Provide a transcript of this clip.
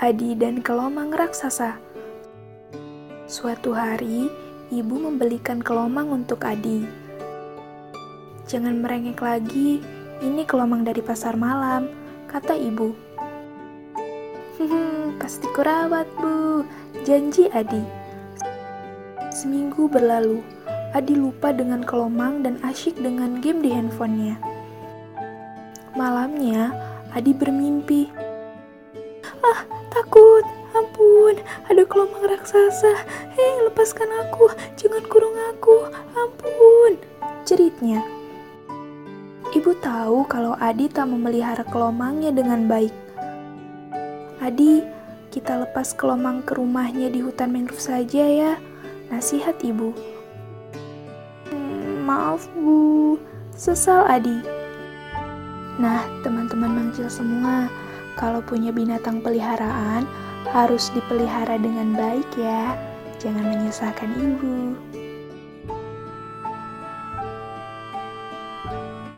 Adi dan Kelomang raksasa. Suatu hari, ibu membelikan kelomang untuk Adi. "Jangan merengek lagi, ini kelomang dari pasar malam," kata ibu. "Pasti kurawat, Bu," janji Adi. Seminggu berlalu, Adi lupa dengan kelomang dan asyik dengan game di handphonenya. Malamnya, Adi bermimpi. "Ah, takut, ampun, ada kelomang raksasa, hei lepaskan aku, jangan kurung aku, ampun," jeritnya. Ibu tahu kalau Adi tak memelihara kelomangnya dengan baik. "Adi, kita lepas kelomang ke rumahnya di hutan mangrove saja ya," nasihat ibu. "Maaf Bu," sesal Adi. Nah, teman-teman mangcil semua, kalau punya binatang peliharaan, harus dipelihara dengan baik ya. Jangan menyusahkan ibu.